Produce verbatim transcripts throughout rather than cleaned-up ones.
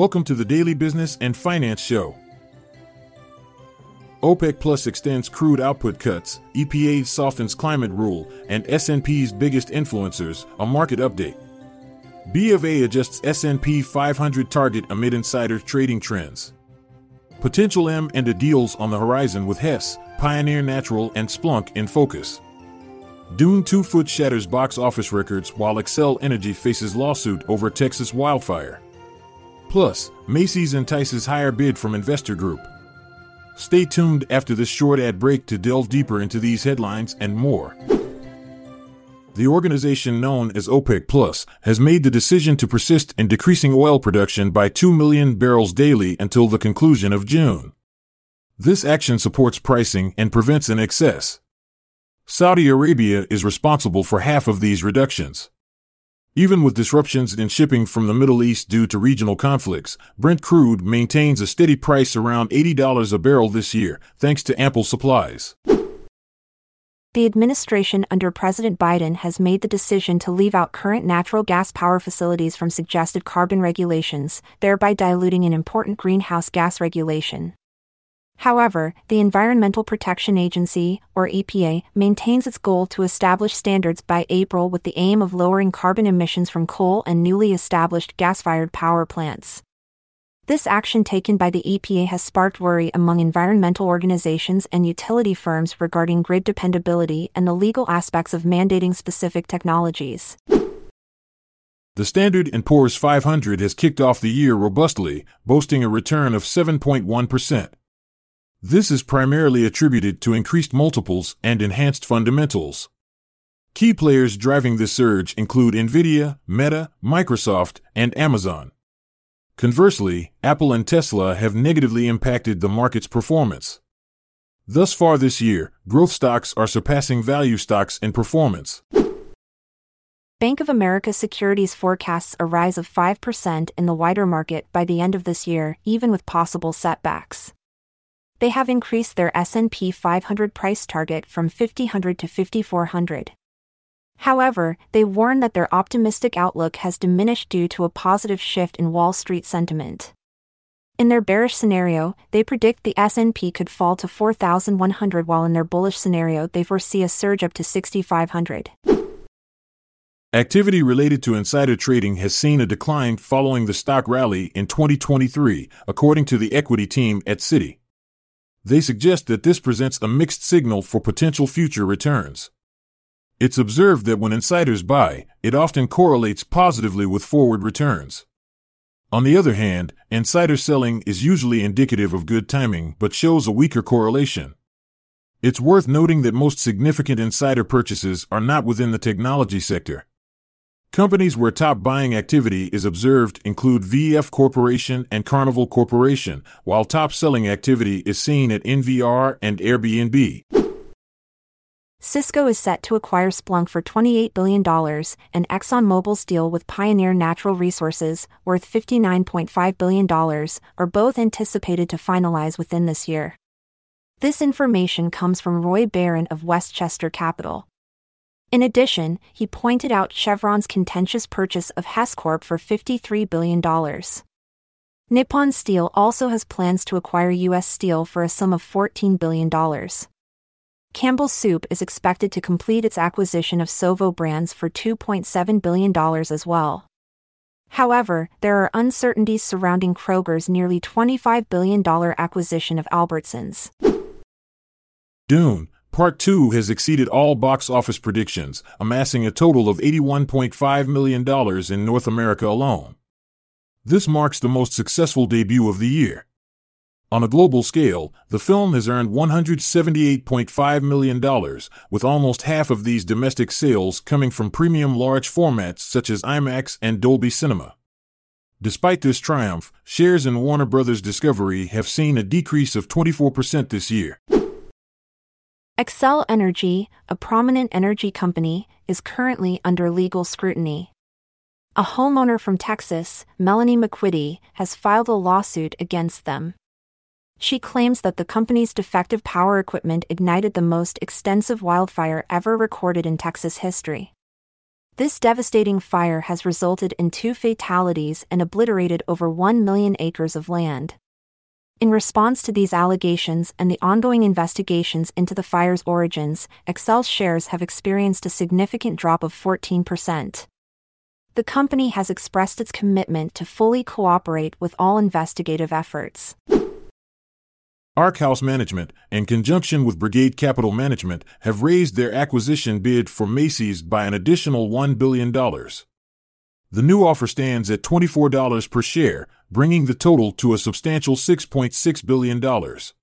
Welcome to the Daily Business and Finance Show. OPEC Plus extends crude output cuts, E P A softens climate rule, and S and P's biggest influencers, a market update. B of A adjusts S and P five hundred target amid insider trading trends. Potential M and A deals on the horizon with Hess, Pioneer Natural, and Splunk in focus. Dune two foot shatters box office records while Xcel Energy faces lawsuit over Texas wildfire. Plus, Macy's entices higher bid from investor group. Stay tuned after this short ad break to delve deeper into these headlines and more. The organization known as OPEC Plus has made the decision to persist in decreasing oil production by two million barrels daily until the conclusion of June. This action supports pricing and prevents an excess. Saudi Arabia is responsible for half of these reductions. Even with disruptions in shipping from the Middle East due to regional conflicts, Brent crude maintains a steady price around eighty dollars a barrel this year, thanks to ample supplies. The administration under President Biden has made the decision to leave out current natural gas power facilities from suggested carbon regulations, thereby diluting an important greenhouse gas regulation. However, the Environmental Protection Agency, or E P A, maintains its goal to establish standards by April with the aim of lowering carbon emissions from coal and newly established gas-fired power plants. This action taken by the E P A has sparked worry among environmental organizations and utility firms regarding grid dependability and the legal aspects of mandating specific technologies. The Standard and Poor's five hundred has kicked off the year robustly, boasting a return of seven point one percent. This is primarily attributed to increased multiples and enhanced fundamentals. Key players driving this surge include NVIDIA, Meta, Microsoft, and Amazon. Conversely, Apple and Tesla have negatively impacted the market's performance. Thus far this year, growth stocks are surpassing value stocks in performance. Bank of America Securities forecasts a rise of five percent in the wider market by the end of this year, even with possible setbacks. They have increased their S and P five hundred price target from fifty hundred to fifty-four hundred. However, they warn that their optimistic outlook has diminished due to a positive shift in Wall Street sentiment. In their bearish scenario, they predict the S and P could fall to four thousand one hundred, while in their bullish scenario they foresee a surge up to six thousand five hundred. Activity related to insider trading has seen a decline following the stock rally in twenty twenty-three, according to the equity team at Citi. They suggest that this presents a mixed signal for potential future returns. It's observed that when insiders buy, it often correlates positively with forward returns. On the other hand, insider selling is usually indicative of good timing but shows a weaker correlation. It's worth noting that most significant insider purchases are not within the technology sector. Companies where top buying activity is observed include V F Corporation and Carnival Corporation, while top selling activity is seen at N V R and Airbnb. Cisco is set to acquire Splunk for twenty-eight billion dollars, and ExxonMobil's deal with Pioneer Natural Resources, worth fifty-nine point five billion dollars, are both anticipated to finalize within this year. This information comes from Roy Barron of Westchester Capital. In addition, he pointed out Chevron's contentious purchase of Hess Corp for fifty-three billion dollars. Nippon Steel also has plans to acquire U S Steel for a sum of fourteen billion dollars. Campbell Soup is expected to complete its acquisition of Sovo Brands for two point seven billion dollars as well. However, there are uncertainties surrounding Kroger's nearly twenty-five billion dollars acquisition of Albertsons. Dune Part two has exceeded all box office predictions, amassing a total of eighty-one point five million dollars in North America alone. This marks the most successful debut of the year. On a global scale, the film has earned one hundred seventy-eight point five million dollars, with almost half of these domestic sales coming from premium large formats such as IMAX and Dolby Cinema. Despite this triumph, shares in Warner Brothers Discovery have seen a decrease of twenty-four percent this year. Xcel Energy, a prominent energy company, is currently under legal scrutiny. A homeowner from Texas, Melanie McQuitty, has filed a lawsuit against them. She claims that the company's defective power equipment ignited the most extensive wildfire ever recorded in Texas history. This devastating fire has resulted in two fatalities and obliterated over one million acres of land. In response to these allegations and the ongoing investigations into the fire's origins, Xcel's shares have experienced a significant drop of fourteen percent. The company has expressed its commitment to fully cooperate with all investigative efforts. Arkhouse Management, in conjunction with Brigade Capital Management, have raised their acquisition bid for Macy's by an additional one billion dollars. The new offer stands at twenty-four dollars per share, bringing the total to a substantial six point six billion dollars.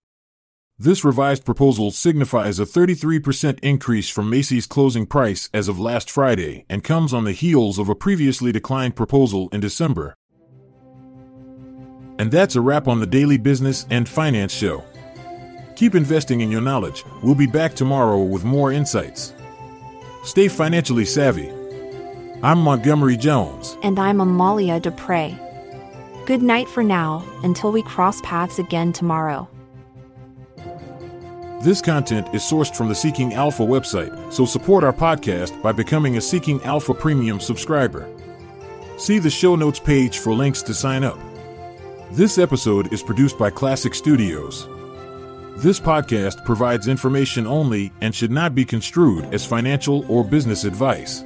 This revised proposal signifies a thirty-three percent increase from Macy's closing price as of last Friday and comes on the heels of a previously declined proposal in December. And that's a wrap on the Daily Business and Finance Show. Keep investing in your knowledge. We'll be back tomorrow with more insights. Stay financially savvy. I'm Montgomery Jones. And I'm Amalia Dupre. Good night for now, until we cross paths again tomorrow. This content is sourced from the Seeking Alpha website, so support our podcast by becoming a Seeking Alpha Premium subscriber. See the show notes page for links to sign up. This episode is produced by Classic Studios. This podcast provides information only and should not be construed as financial or business advice.